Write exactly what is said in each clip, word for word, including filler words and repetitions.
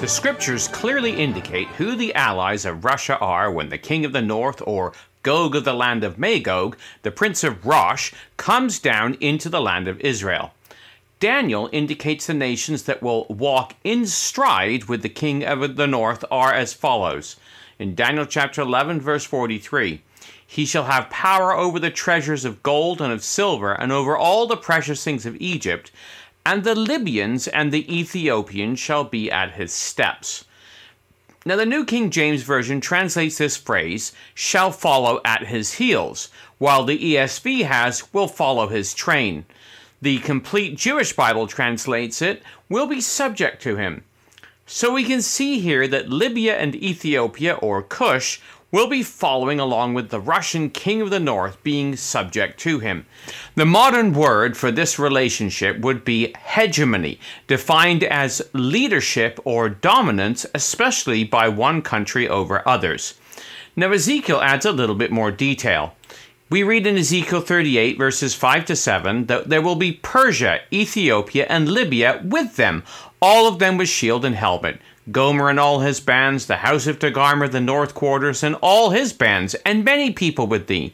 The scriptures clearly indicate who the allies of Russia are when the King of the North, or Gog of the land of Magog, the prince of Rosh, comes down into the land of Israel. Daniel indicates the nations that will walk in stride with the King of the North are as follows. In Daniel chapter eleven, verse forty-three, "He shall have power over the treasures of gold and of silver, and over all the precious things of Egypt, and the Libyans and the Ethiopians shall be at his steps." Now, the New King James Version translates this phrase, "shall follow at his heels," while the E S V has, "will follow his train." The Complete Jewish Bible translates it, "will be subject to him." So we can see here that Libya and Ethiopia, or Kush, will be following along with the Russian King of the North, being subject to him. The modern word for this relationship would be hegemony, defined as leadership or dominance, especially by one country over others. Now, Ezekiel adds a little bit more detail. We read in Ezekiel thirty-eight, verses five to seven, that there will be Persia, Ethiopia, and Libya with them, all of them with shield and helmet, Gomer and all his bands, the house of Togarmah, the north quarters, and all his bands, and many people with thee.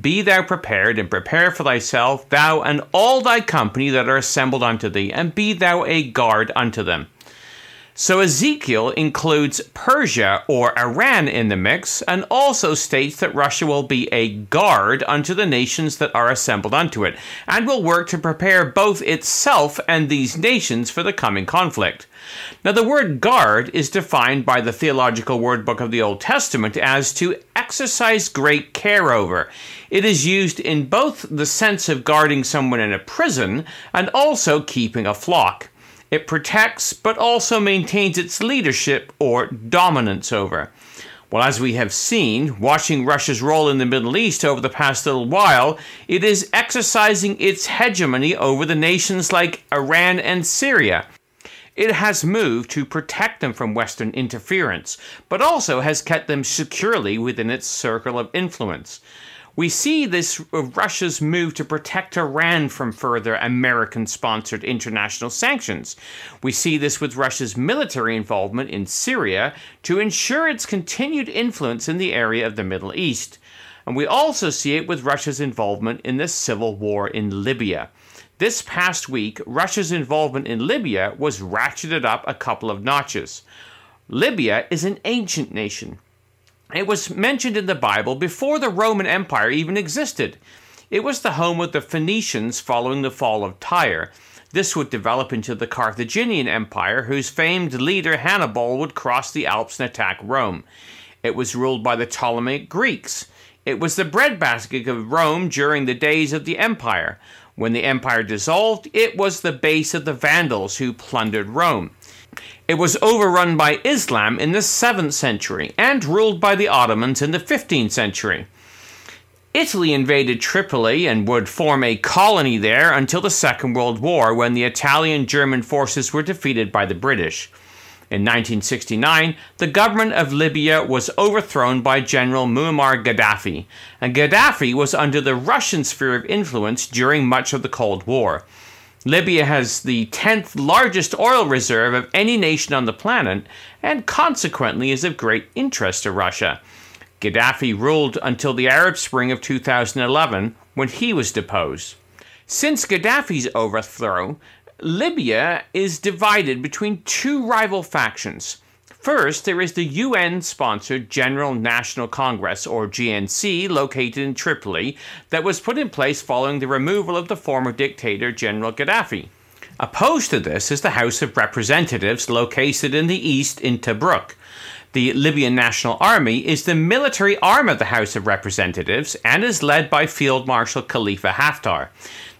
Be thou prepared, and prepare for thyself, thou and all thy company that are assembled unto thee, and be thou a guard unto them. So Ezekiel includes Persia or Iran in the mix, and also states that Russia will be a guard unto the nations that are assembled unto it, and will work to prepare both itself and these nations for the coming conflict. Now, the word guard is defined by the Theological Word Book of the Old Testament as to exercise great care over. It is used in both the sense of guarding someone in a prison and also keeping a flock. It protects, but also maintains its leadership or dominance over. Well, as we have seen, watching Russia's role in the Middle East over the past little while, it is exercising its hegemony over the nations like Iran and Syria. It has moved to protect them from Western interference, but also has kept them securely within its circle of influence. We see this Russia's move to protect Iran from further American-sponsored international sanctions. We see this with Russia's military involvement in Syria to ensure its continued influence in the area of the Middle East. And we also see it with Russia's involvement in the civil war in Libya. This past week, Russia's involvement in Libya was ratcheted up a couple of notches. Libya is an ancient nation. It was mentioned in the Bible before the Roman Empire even existed. It was the home of the Phoenicians following the fall of Tyre. This would develop into the Carthaginian Empire, whose famed leader Hannibal would cross the Alps and attack Rome. It was ruled by the Ptolemaic Greeks. It was the breadbasket of Rome during the days of the empire. When the empire dissolved, it was the base of the Vandals who plundered Rome. It was overrun by Islam in the seventh century and ruled by the Ottomans in the fifteenth century. Italy invaded Tripoli and would form a colony there until the Second World War, when the Italian-German forces were defeated by the British. In nineteen sixty-nine, the government of Libya was overthrown by General Muammar Gaddafi, and Gaddafi was under the Russian sphere of influence during much of the Cold War. Libya has the tenth largest oil reserve of any nation on the planet, and consequently is of great interest to Russia. Gaddafi ruled until the Arab Spring of two thousand eleven, when he was deposed. Since Gaddafi's overthrow, Libya is divided between two rival factions. First, there is the U N-sponsored General National Congress, or G N C, located in Tripoli, that was put in place following the removal of the former dictator, General Gaddafi. Opposed to this is the House of Representatives, located in the east in Tobruk. The Libyan National Army is the military arm of the House of Representatives and is led by Field Marshal Khalifa Haftar.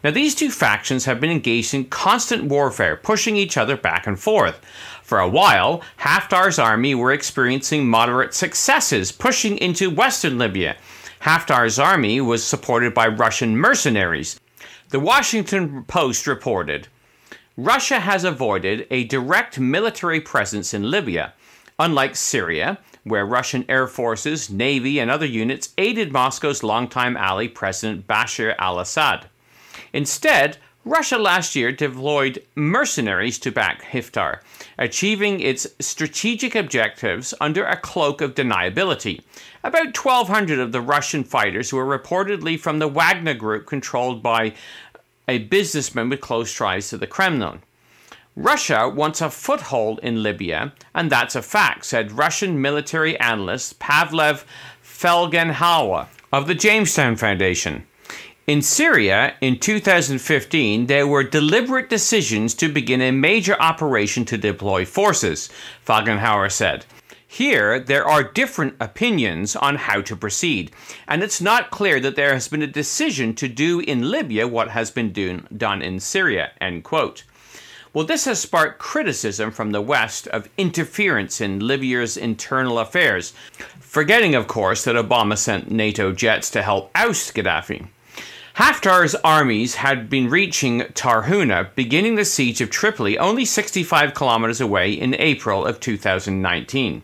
Now, these two factions have been engaged in constant warfare, pushing each other back and forth. For a while, Haftar's army were experiencing moderate successes, pushing into western Libya. Haftar's army was supported by Russian mercenaries. The Washington Post reported, "Russia has avoided a direct military presence in Libya. Unlike Syria, where Russian air forces, navy, and other units aided Moscow's longtime ally, President Bashar al-Assad. Instead, Russia last year deployed mercenaries to back Haftar, achieving its strategic objectives under a cloak of deniability. About twelve hundred of the Russian fighters were reportedly from the Wagner Group, controlled by a businessman with close ties to the Kremlin. Russia wants a foothold in Libya, and that's a fact, said Russian military analyst Pavel Felgenhauer of the Jamestown Foundation. In Syria, in two thousand fifteen, there were deliberate decisions to begin a major operation to deploy forces, Felgenhauer said. Here, there are different opinions on how to proceed, and it's not clear that there has been a decision to do in Libya what has been do- done in Syria, end quote. Well, this has sparked criticism from the West of interference in Libya's internal affairs, forgetting, of course, that Obama sent NATO jets to help oust Gaddafi. Haftar's armies had been reaching Tarhuna, beginning the siege of Tripoli, only sixty-five kilometers away, in April of two thousand nineteen.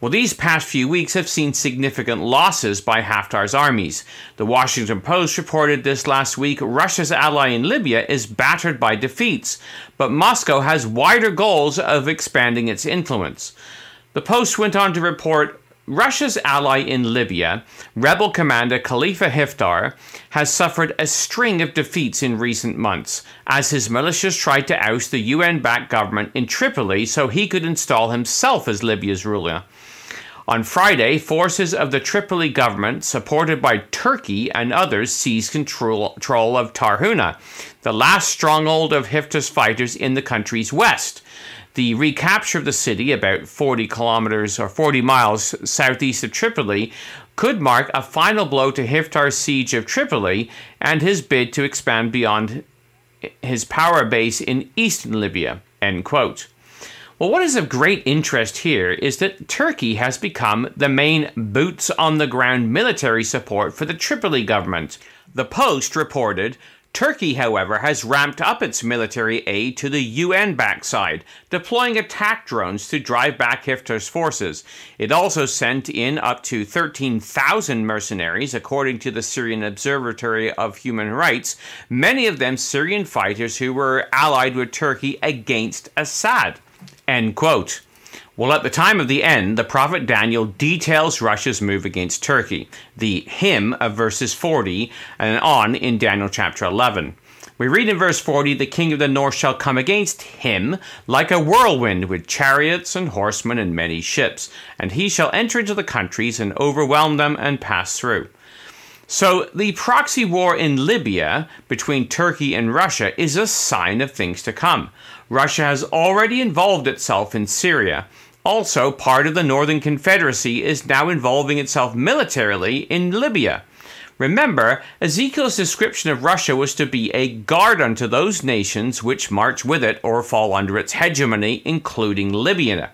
Well, these past few weeks have seen significant losses by Haftar's armies. The Washington Post reported this last week. Russia's ally in Libya is battered by defeats, but Moscow has wider goals of expanding its influence. The Post went on to report, Russia's ally in Libya, rebel commander Khalifa Haftar, has suffered a string of defeats in recent months as his militias tried to oust the U N-backed government in Tripoli so he could install himself as Libya's ruler. On Friday, forces of the Tripoli government, supported by Turkey and others, seized control of Tarhuna, the last stronghold of Haftar's fighters in the country's west. The recapture of the city, about forty kilometers or forty miles southeast of Tripoli, could mark a final blow to Haftar's siege of Tripoli and his bid to expand beyond his power base in eastern Libya, end quote. Well, what is of great interest here is that Turkey has become the main boots-on-the-ground military support for the Tripoli government. The Post reported, Turkey, however, has ramped up its military aid to the U N-backed side, deploying attack drones to drive back Haftar's forces. It also sent in up to thirteen thousand mercenaries, according to the Syrian Observatory of Human Rights, many of them Syrian fighters who were allied with Turkey against Assad. End quote. Well, at the time of the end, the prophet Daniel details Russia's move against Turkey, the hymn of verses forty and on in Daniel chapter eleven. We read in verse forty, the king of the north shall come against him like a whirlwind with chariots and horsemen and many ships, and he shall enter into the countries and overwhelm them and pass through. So the proxy war in Libya between Turkey and Russia is a sign of things to come. Russia has already involved itself in Syria. Also, part of the Northern Confederacy is now involving itself militarily in Libya. Remember, Ezekiel's description of Russia was to be a guard unto those nations which march with it or fall under its hegemony, including Libya.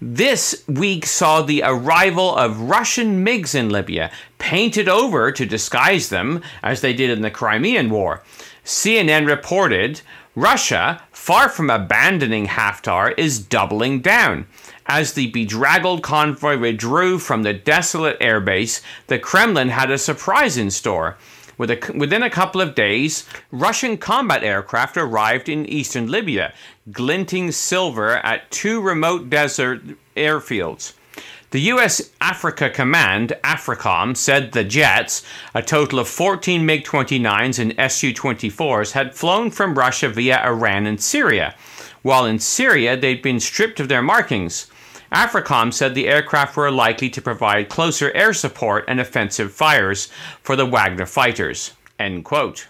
This week saw the arrival of Russian MiGs in Libya, painted over to disguise them, as they did in the Crimean War. C N N reported, Russia, far from abandoning Haftar, is doubling down. As the bedraggled convoy withdrew from the desolate airbase, the Kremlin had a surprise in store. Within a couple of days, Russian combat aircraft arrived in eastern Libya, glinting silver at two remote desert airfields. The U S Africa Command, AFRICOM, said the jets, a total of fourteen MiG twenty-nines and S U twenty-fours, had flown from Russia via Iran and Syria. While in Syria, they'd been stripped of their markings. AFRICOM said the aircraft were likely to provide closer air support and offensive fires for the Wagner fighters, end quote.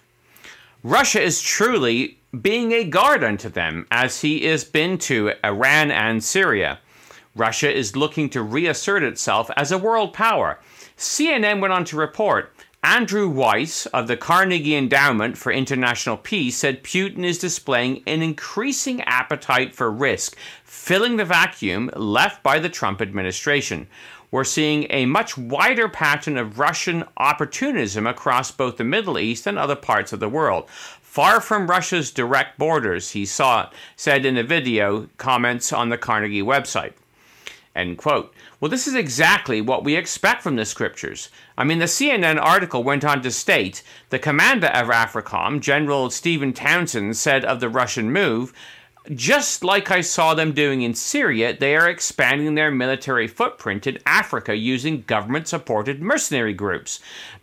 Russia is truly being a guard unto them, as he has been to Iran and Syria. Russia is looking to reassert itself as a world power. C N N went on to report, Andrew Weiss of the Carnegie Endowment for International Peace said Putin is displaying an increasing appetite for risk, filling the vacuum left by the Trump administration. We're seeing a much wider pattern of Russian opportunism across both the Middle East and other parts of the world. Far from Russia's direct borders, he saw, said in a video comments on the Carnegie website. End quote. Well, this is exactly what we expect from the scriptures. I mean, the C N N article went on to state the commander of AFRICOM, General Stephen Townsend, said of the Russian move, "Just like I saw them doing in Syria, they are expanding their military footprint in Africa using government-supported mercenary groups."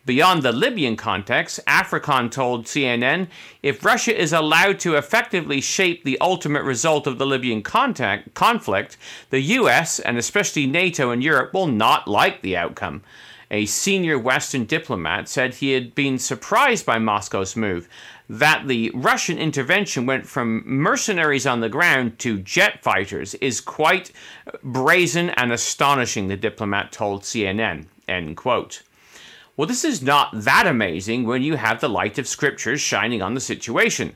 Beyond the Libyan context, AFRICOM told C N N, if Russia is allowed to effectively shape the ultimate result of the Libyan contact, conflict, the U S, and especially NATO and Europe, will not like the outcome. A senior Western diplomat said he had been surprised by Moscow's move, that the Russian intervention went from mercenaries on the ground to jet fighters is quite brazen and astonishing, the diplomat told C N N, end quote. Well, this is not that amazing when you have the light of scriptures shining on the situation.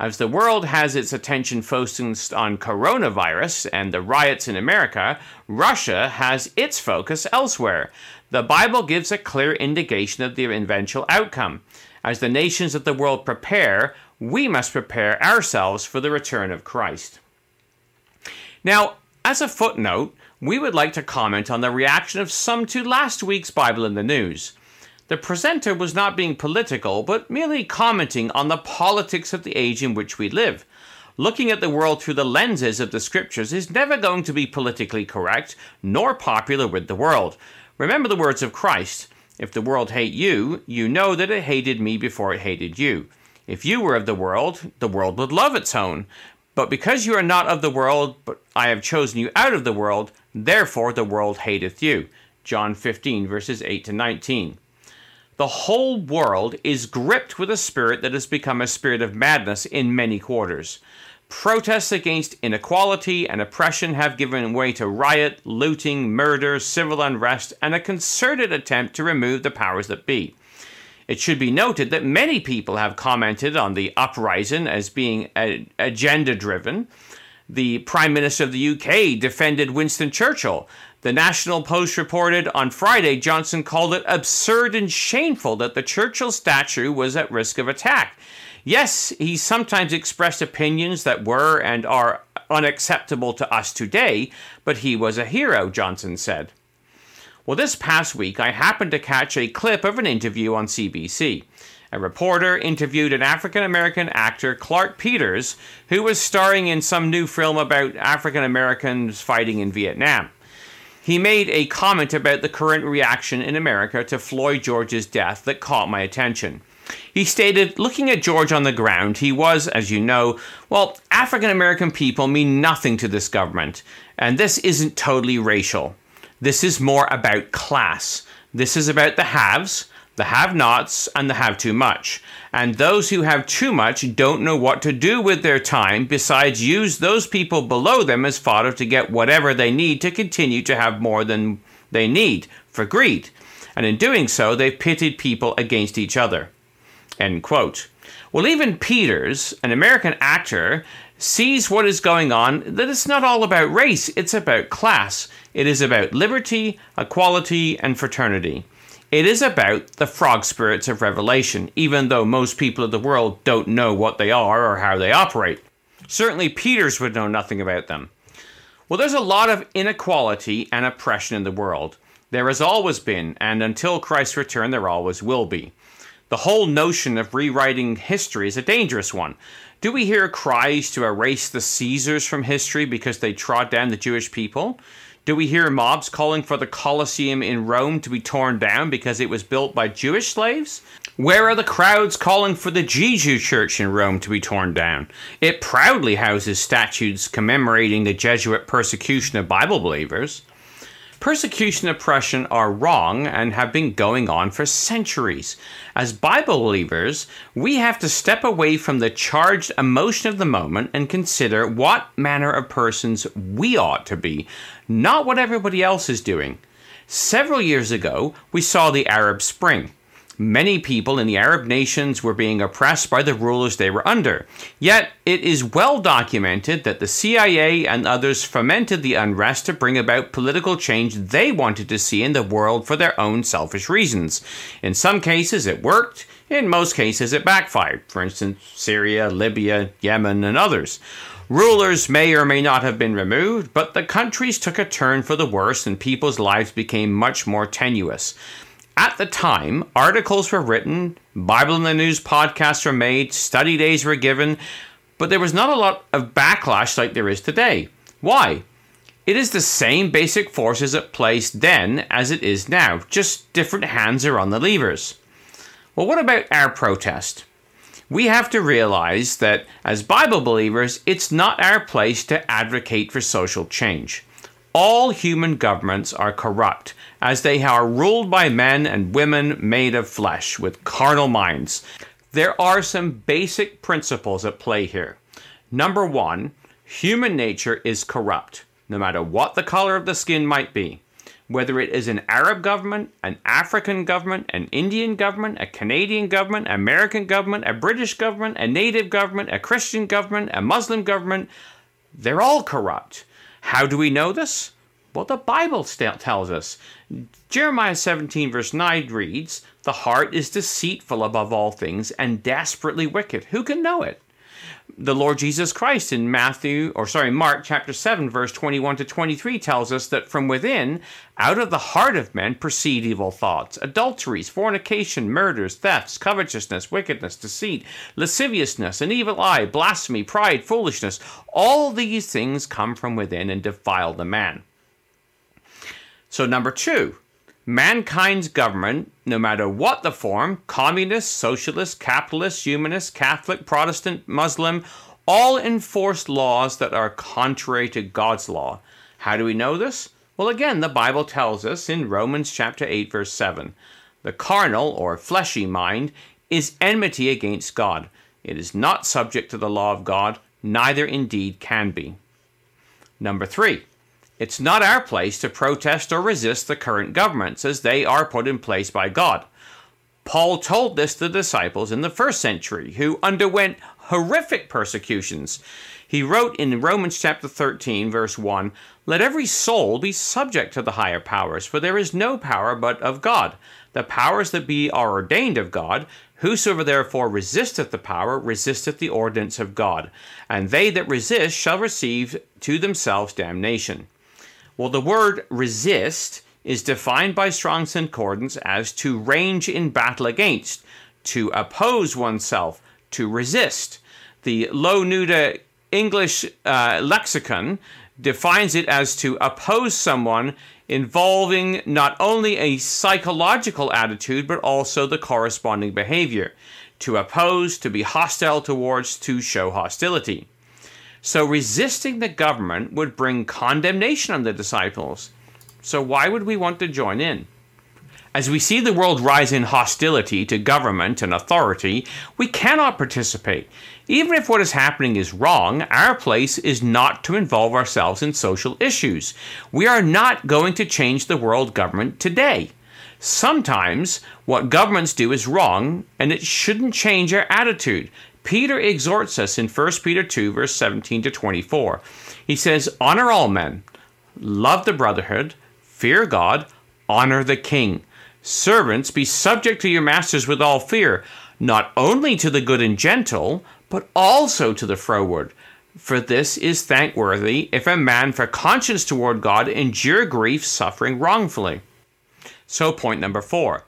As the world has its attention focused on coronavirus and the riots in America, Russia has its focus elsewhere. The Bible gives a clear indication of the eventual outcome. As the nations of the world prepare, we must prepare ourselves for the return of Christ. Now, as a footnote, we would like to comment on the reaction of some to last week's Bible in the News. The presenter was not being political, but merely commenting on the politics of the age in which we live. Looking at the world through the lenses of the scriptures is never going to be politically correct, nor popular with the world. Remember the words of Christ, "If the world hate you, you know that it hated me before it hated you. If you were of the world, the world would love its own. But because you are not of the world, but I have chosen you out of the world, therefore the world hateth you." John fifteen, verses eight to nineteen. The whole world is gripped with a spirit that has become a spirit of madness in many quarters. Protests against inequality and oppression have given way to riot, looting, murder, civil unrest, and a concerted attempt to remove the powers that be. It should be noted that many people have commented on the uprising as being agenda-driven. The Prime Minister of the U K defended Winston Churchill. The National Post reported on Friday Johnson called it absurd and shameful that the Churchill statue was at risk of attack. Yes, he sometimes expressed opinions that were and are unacceptable to us today, but he was a hero, Johnson said. Well, this past week, I happened to catch a clip of an interview on C B C. A reporter interviewed an African-American actor, Clark Peters, who was starring in some new film about African-Americans fighting in Vietnam. He made a comment about the current reaction in America to Floyd George's death that caught my attention. He stated, looking at George on the ground, he was, as you know, well, African-American people mean nothing to this government, and this isn't totally racial. This is more about class. This is about the haves, the have-nots, and the have-too-much. And those who have too much don't know what to do with their time besides use those people below them as fodder to get whatever they need to continue to have more than they need for greed. And in doing so, they've pitted people against each other. End quote. Well, even Peters, an American actor, sees what is going on, that it's not all about race, it's about class. It is about liberty, equality, and fraternity. It is about the frog spirits of Revelation, even though most people of the world don't know what they are or how they operate. Certainly, Peters would know nothing about them. Well, there's a lot of inequality and oppression in the world. There has always been, and until Christ's return, there always will be. The whole notion of rewriting history is a dangerous one. Do we hear cries to erase the Caesars from history because they trod down the Jewish people? Do we hear mobs calling for the Colosseum in Rome to be torn down because it was built by Jewish slaves? Where are the crowds calling for the Jesu Church in Rome to be torn down? It proudly houses statues commemorating the Jesuit persecution of Bible believers. Persecution and oppression are wrong and have been going on for centuries. As Bible believers, we have to step away from the charged emotion of the moment and consider what manner of persons we ought to be, not what everybody else is doing. Several years ago, we saw the Arab Spring. Many people in the Arab nations were being oppressed by the rulers they were under. Yet, it is well documented that the C I A and others fomented the unrest to bring about political change they wanted to see in the world for their own selfish reasons. In some cases, it worked. In most cases, it backfired. For instance, Syria, Libya, Yemen, and others. Rulers may or may not have been removed, but the countries took a turn for the worse and people's lives became much more tenuous. At the time, articles were written, Bible in the News podcasts were made, study days were given, but there was not a lot of backlash like there is today. Why? It is the same basic forces at play then as it is now, just different hands are on the levers. Well, what about our protest? We have to realize that, as Bible believers, it's not our place to advocate for social change. All human governments are corrupt, as they are ruled by men and women made of flesh, with carnal minds. There are some basic principles at play here. Number one, human nature is corrupt, no matter what the color of the skin might be. Whether it is an Arab government, an African government, an Indian government, a Canadian government, an American government, a British government, a Native government, a Christian government, a Muslim government, they're all corrupt. How do we know this? Well, the Bible tells us. Jeremiah seventeen verse nine reads, "The heart is deceitful above all things and desperately wicked. Who can know it?" The Lord Jesus Christ in Matthew, or sorry, Mark chapter seven, verse twenty-one to twenty-three tells us that from within, out of the heart of men proceed evil thoughts, adulteries, fornication, murders, thefts, covetousness, wickedness, deceit, lasciviousness, an evil eye, blasphemy, pride, foolishness. All these things come from within and defile the man. So number two, mankind's government, no matter what the form, communist, socialist, capitalist, humanist, Catholic, Protestant, Muslim, all enforce laws that are contrary to God's law. How do we know this? Well, again, the Bible tells us in Romans chapter eight, verse seven, the carnal or fleshy mind is enmity against God. It is not subject to the law of God, neither indeed can be. Number three, it's not our place to protest or resist the current governments, as they are put in place by God. Paul told this to the disciples in the first century, who underwent horrific persecutions. He wrote in Romans chapter thirteen, verse one, "Let every soul be subject to the higher powers, for there is no power but of God. The powers that be are ordained of God. Whosoever therefore resisteth the power, resisteth the ordinance of God. And they that resist shall receive to themselves damnation." Well, the word resist is defined by Strong's Concordance as to range in battle against, to oppose oneself, to resist. The Low Neuter English uh, lexicon defines it as to oppose someone involving not only a psychological attitude, but also the corresponding behavior. To oppose, to be hostile towards, to show hostility. So resisting the government would bring condemnation on the disciples. So why would we want to join in? As we see the world rise in hostility to government and authority, we cannot participate. Even if what is happening is wrong, our place is not to involve ourselves in social issues. We are not going to change the world government today. Sometimes what governments do is wrong, and it shouldn't change our attitude. Peter exhorts us in First Peter two, verse seventeen to twenty-four. He says, "Honor all men, love the brotherhood, fear God, honor the king. Servants, be subject to your masters with all fear, not only to the good and gentle, but also to the froward. For this is thankworthy, if a man for conscience toward God endure grief, suffering wrongfully." So point number four,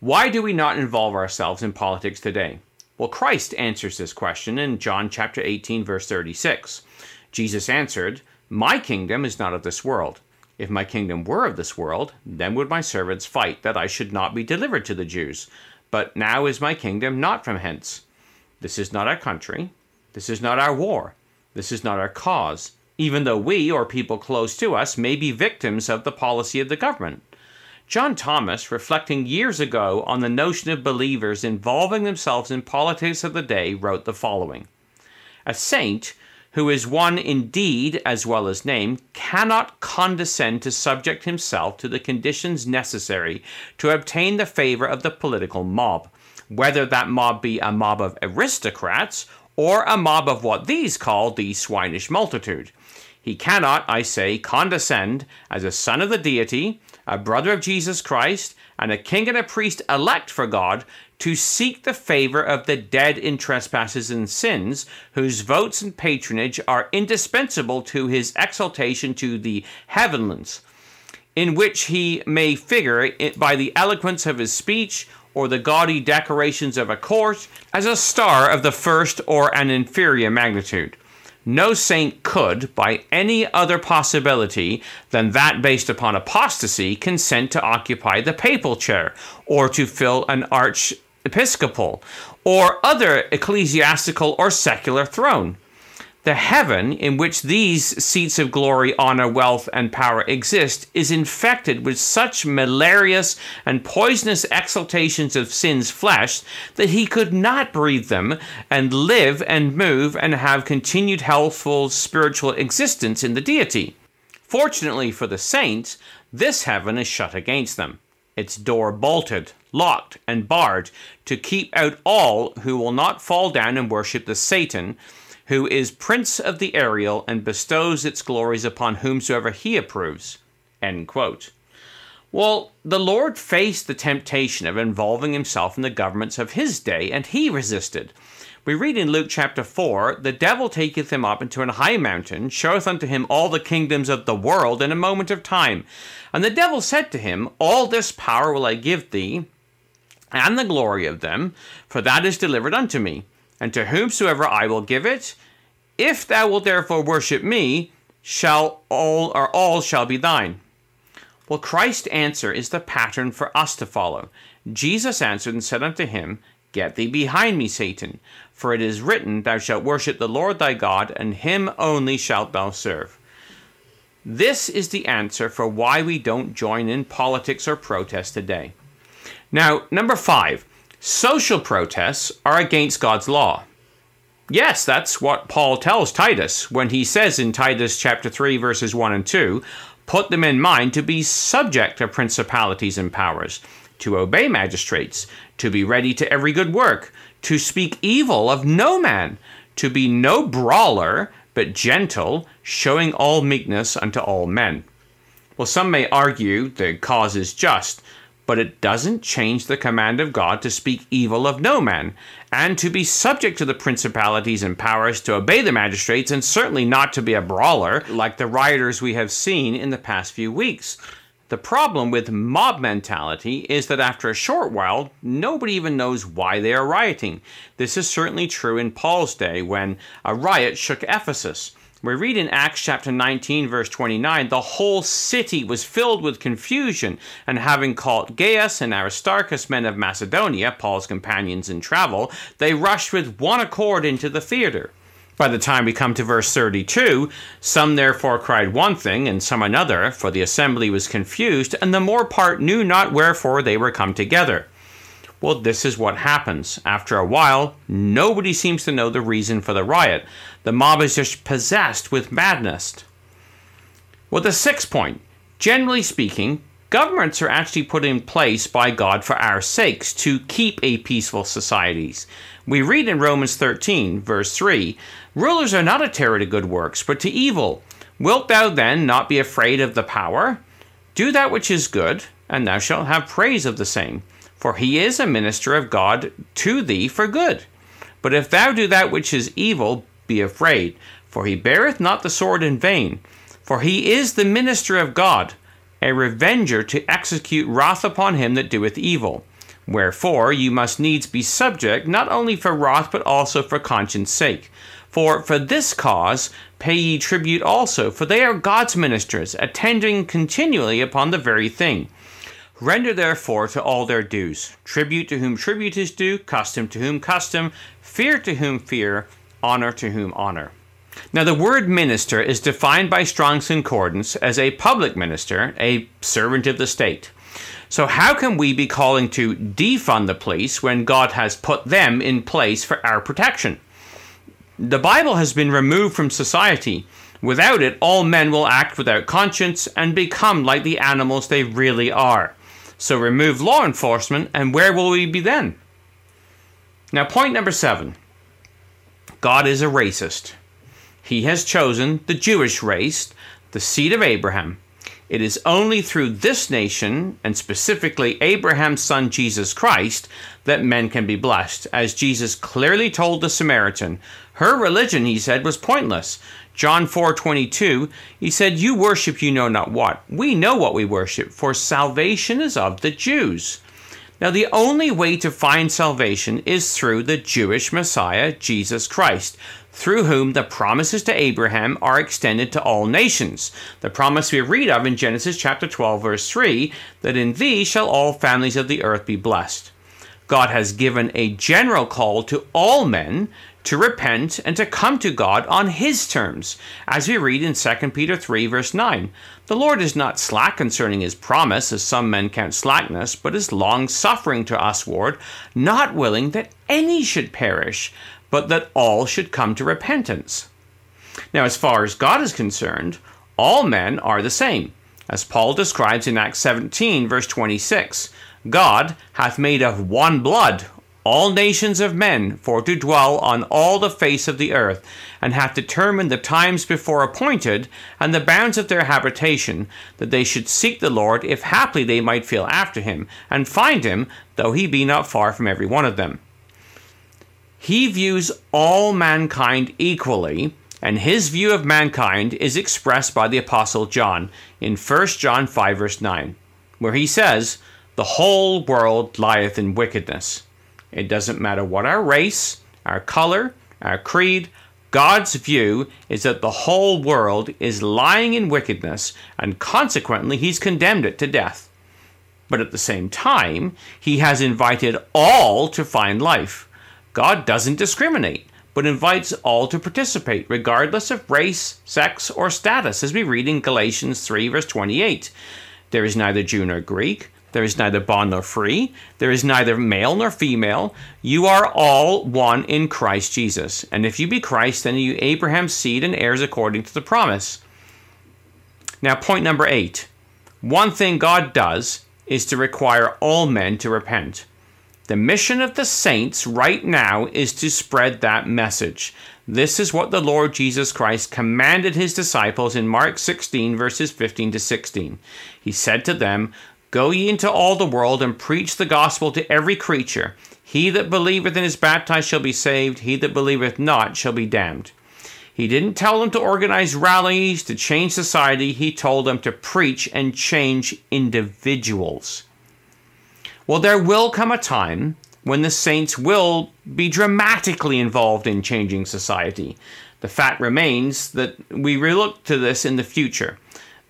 why do we not involve ourselves in politics today? Well, Christ answers this question in John chapter eighteen, verse thirty-six. Jesus answered, "My kingdom is not of this world. If my kingdom were of this world, then would my servants fight, that I should not be delivered to the Jews. But now is my kingdom not from hence. This is not our country. This is not our war. This is not our cause, even though we or people close to us may be victims of the policy of the government." John Thomas, reflecting years ago on the notion of believers involving themselves in politics of the day, wrote the following: "A saint, who is one in deed as well as name, cannot condescend to subject himself to the conditions necessary to obtain the favor of the political mob, whether that mob be a mob of aristocrats or a mob of what these call the swinish multitude. He cannot, I say, condescend as a son of the deity, a brother of Jesus Christ, and a king and a priest elect for God, to seek the favor of the dead in trespasses and sins, whose votes and patronage are indispensable to his exaltation to the heavenlands, in which he may figure by the eloquence of his speech or the gaudy decorations of a court as a star of the first or an inferior magnitude. No saint could, by any other possibility than that based upon apostasy, consent to occupy the papal chair, or to fill an archiepiscopal, or other ecclesiastical or secular throne. The heaven in which these seats of glory, honor, wealth, and power exist is infected with such malarious and poisonous exaltations of sin's flesh that he could not breathe them and live and move and have continued healthful spiritual existence in the deity. Fortunately for the saints, this heaven is shut against them, its door bolted, locked, and barred, to keep out all who will not fall down and worship the Satan, who is prince of the aerial and bestows its glories upon whomsoever he approves." End quote. Well, the Lord faced the temptation of involving himself in the governments of his day, and he resisted. We read in Luke chapter four, "The devil taketh him up into an high mountain, showeth unto him all the kingdoms of the world in a moment of time. And the devil said to him, All this power will I give thee, and the glory of them, for that is delivered unto me. And to whomsoever I will give it, if thou wilt therefore worship me, shall all or all shall be thine." Well, Christ's answer is the pattern for us to follow. Jesus answered and said unto him, "Get thee behind me, Satan, for it is written, Thou shalt worship the Lord thy God, and him only shalt thou serve." This is the answer for why we don't join in politics or protest today. Now, number five. Social protests are against God's law. Yes, that's what Paul tells Titus when he says in Titus chapter three, verses one and two, "Put them in mind to be subject to principalities and powers, to obey magistrates, to be ready to every good work, to speak evil of no man, to be no brawler, but gentle, showing all meekness unto all men." Well, some may argue the cause is just, but it doesn't change the command of God to speak evil of no man, and to be subject to the principalities and powers, to obey the magistrates, and certainly not to be a brawler like the rioters we have seen in the past few weeks. The problem with mob mentality is that after a short while, nobody even knows why they are rioting. This is certainly true in Paul's day, when a riot shook Ephesus. We read in Acts chapter nineteen, verse twenty-nine, "The whole city was filled with confusion, and having called Gaius and Aristarchus, men of Macedonia," Paul's companions in travel, "they rushed with one accord into the theater." By the time we come to verse thirty-two, "Some therefore cried one thing, and some another, for the assembly was confused, and the more part knew not wherefore they were come together." Well, this is what happens. After a while, nobody seems to know the reason for the riot. The mob is just possessed with madness. Well, the sixth point. Generally speaking, governments are actually put in place by God for our sakes to keep a peaceful society. We read in Romans thirteen, verse three, "Rulers are not a terror to good works, but to evil. Wilt thou then not be afraid of the power? Do that which is good, and thou shalt have praise of the same. For he is a minister of God to thee for good. But if thou do that which is evil, be afraid, for he beareth not the sword in vain. For he is the minister of God, a revenger to execute wrath upon him that doeth evil. Wherefore you must needs be subject, not only for wrath, but also for conscience sake. For for this cause pay ye tribute also, for they are God's ministers, attending continually upon the very thing. Render therefore to all their dues, tribute to whom tribute is due, custom to whom custom, fear to whom fear, honor to whom honor." Now, the word minister is defined by Strong's Concordance as a public minister, a servant of the state. So how can we be calling to defund the police when God has put them in place for our protection? The Bible has been removed from society. Without it, all men will act without conscience and become like the animals they really are. So remove law enforcement, and where will we be then? Now, point number seven. God is a racist. He has chosen the Jewish race, the seed of Abraham. It is only through this nation, and specifically Abraham's son Jesus Christ, that men can be blessed. As Jesus clearly told the Samaritan, her religion, he said, was pointless. John four twenty-two, he said, "You worship you know not what. We know what we worship, for salvation is of the Jews." Now, the only way to find salvation is through the Jewish Messiah, Jesus Christ, through whom the promises to Abraham are extended to all nations. The promise we read of in Genesis chapter twelve, verse three, that in thee shall all families of the earth be blessed. God has given a general call to all men to repent and to come to God on his terms, as we read in Second Peter three, verse nine. The Lord is not slack concerning his promise, as some men count slackness, but is long-suffering to usward, not willing that any should perish, but that all should come to repentance. Now, as far as God is concerned, all men are the same, as Paul describes in Acts seventeen, verse twenty-six. God hath made of one blood all nations of men for to dwell on all the face of the earth, and hath determined the times before appointed and the bounds of their habitation, that they should seek the Lord, if haply they might feel after him, and find him, though he be not far from every one of them. He views all mankind equally, and his view of mankind is expressed by the Apostle John in First John five, verse nine, where he says, "The whole world lieth in wickedness." It doesn't matter what our race, our color, our creed, God's view is that the whole world is lying in wickedness, and consequently he's condemned it to death. But at the same time, he has invited all to find life. God doesn't discriminate, but invites all to participate, regardless of race, sex, or status, as we read in Galatians three, verse twenty-eight. There is neither Jew nor Greek. There is neither bond nor free. There is neither male nor female. You are all one in Christ Jesus. And if you be Christ, then are you Abraham's seed and heirs according to the promise. Now, point number eight. One thing God does is to require all men to repent. The mission of the saints right now is to spread that message. This is what the Lord Jesus Christ commanded his disciples in Mark sixteen, verses fifteen to sixteen. He said to them, "Go ye into all the world, and preach the gospel to every creature. He that believeth and is baptized shall be saved. He that believeth not shall be damned." He didn't tell them to organize rallies, to change society. He told them to preach and change individuals. Well, there will come a time when the saints will be dramatically involved in changing society. The fact remains that we look to this in the future.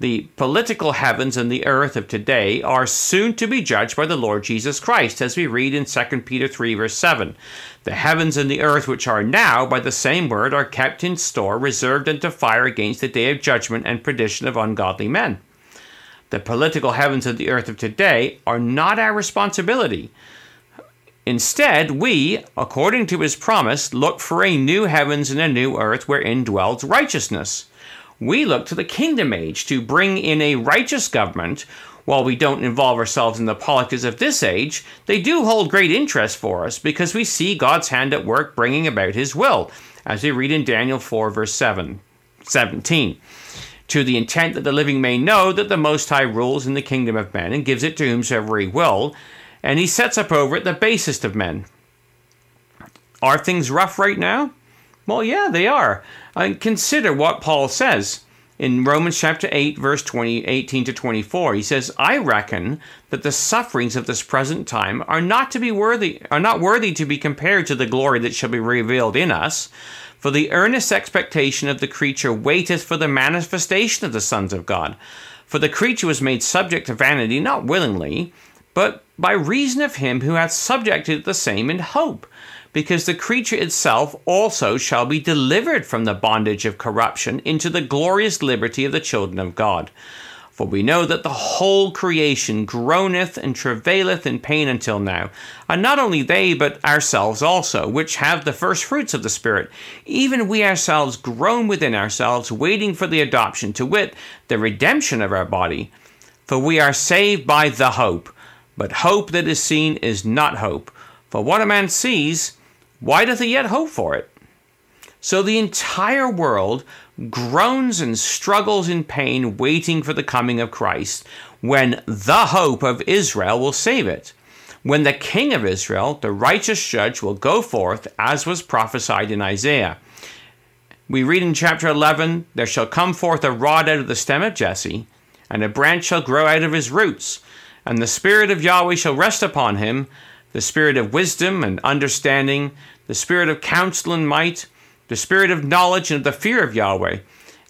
The political heavens and the earth of today are soon to be judged by the Lord Jesus Christ, as we read in Second Peter three, verse seven. The heavens and the earth which are now, by the same word, are kept in store, reserved unto fire against the day of judgment and perdition of ungodly men. The political heavens and the earth of today are not our responsibility. Instead, we, according to his promise, look for a new heavens and a new earth wherein dwells righteousness. We look to the kingdom age to bring in a righteous government. While we don't involve ourselves in the politics of this age, they do hold great interest for us because we see God's hand at work bringing about his will, as we read in Daniel four, verse seventeen, to the intent that the living may know that the Most High rules in the kingdom of men and gives it to whomsoever he will, and he sets up over it the basest of men. Are things rough right now? Well, yeah, they are. And consider what Paul says in Romans chapter eight, verse eighteen to twenty-four. He says, "I reckon that the sufferings of this present time are not to be worthy, are not worthy to be compared to the glory that shall be revealed in us. For the earnest expectation of the creature waiteth for the manifestation of the sons of God. For the creature was made subject to vanity, not willingly, but by reason of him who hath subjected the same in hope. Because the creature itself also shall be delivered from the bondage of corruption into the glorious liberty of the children of God. For we know that the whole creation groaneth and travaileth in pain until now. And not only they, but ourselves also, which have the first fruits of the Spirit. Even we ourselves groan within ourselves, waiting for the adoption, to wit, the redemption of our body. For we are saved by the hope. But hope that is seen is not hope. For what a man sees, why doth he yet hope for it?" So the entire world groans and struggles in pain, waiting for the coming of Christ, when the hope of Israel will save it. When the King of Israel, the righteous judge, will go forth, as was prophesied in Isaiah. We read in chapter eleven, "There shall come forth a rod out of the stem of Jesse, and a branch shall grow out of his roots, and the Spirit of Yahweh shall rest upon him, the Spirit of wisdom and understanding, the Spirit of counsel and might, the Spirit of knowledge and of the fear of Yahweh,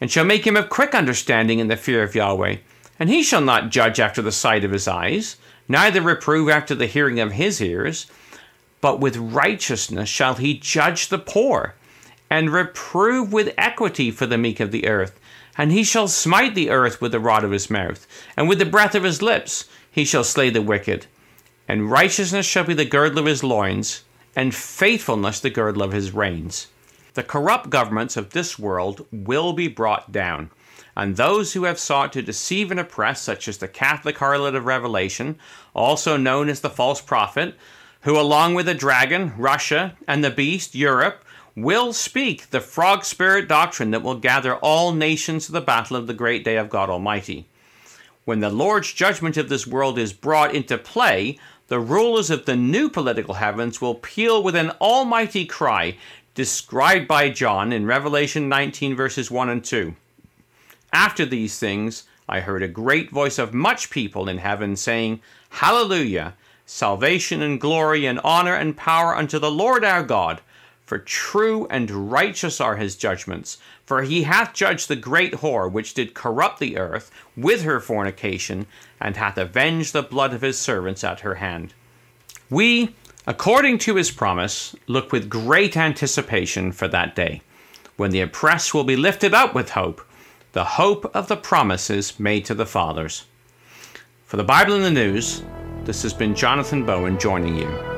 and shall make him of quick understanding in the fear of Yahweh. And he shall not judge after the sight of his eyes, neither reprove after the hearing of his ears. But with righteousness shall he judge the poor, and reprove with equity for the meek of the earth. And he shall smite the earth with the rod of his mouth, and with the breath of his lips he shall slay the wicked. And righteousness shall be the girdle of his loins, and faithfulness the girdle of his reins." The corrupt governments of this world will be brought down, and those who have sought to deceive and oppress, such as the Catholic harlot of Revelation, also known as the false prophet, who along with the dragon, Russia, and the beast, Europe, will speak the frog spirit doctrine that will gather all nations to the battle of the great day of God Almighty. When the Lord's judgment of this world is brought into play, the rulers of the new political heavens will peal with an almighty cry, described by John in Revelation nineteen, verses one and two. "After these things, I heard a great voice of much people in heaven saying, Hallelujah! Salvation and glory and honor and power unto the Lord our God, for true and righteous are his judgments. For he hath judged the great whore, which did corrupt the earth with her fornication, and hath avenged the blood of his servants at her hand." We, according to his promise, look with great anticipation for that day, when the oppressed will be lifted up with hope, the hope of the promises made to the fathers. For the Bible in the News, this has been Jonathan Bowen joining you.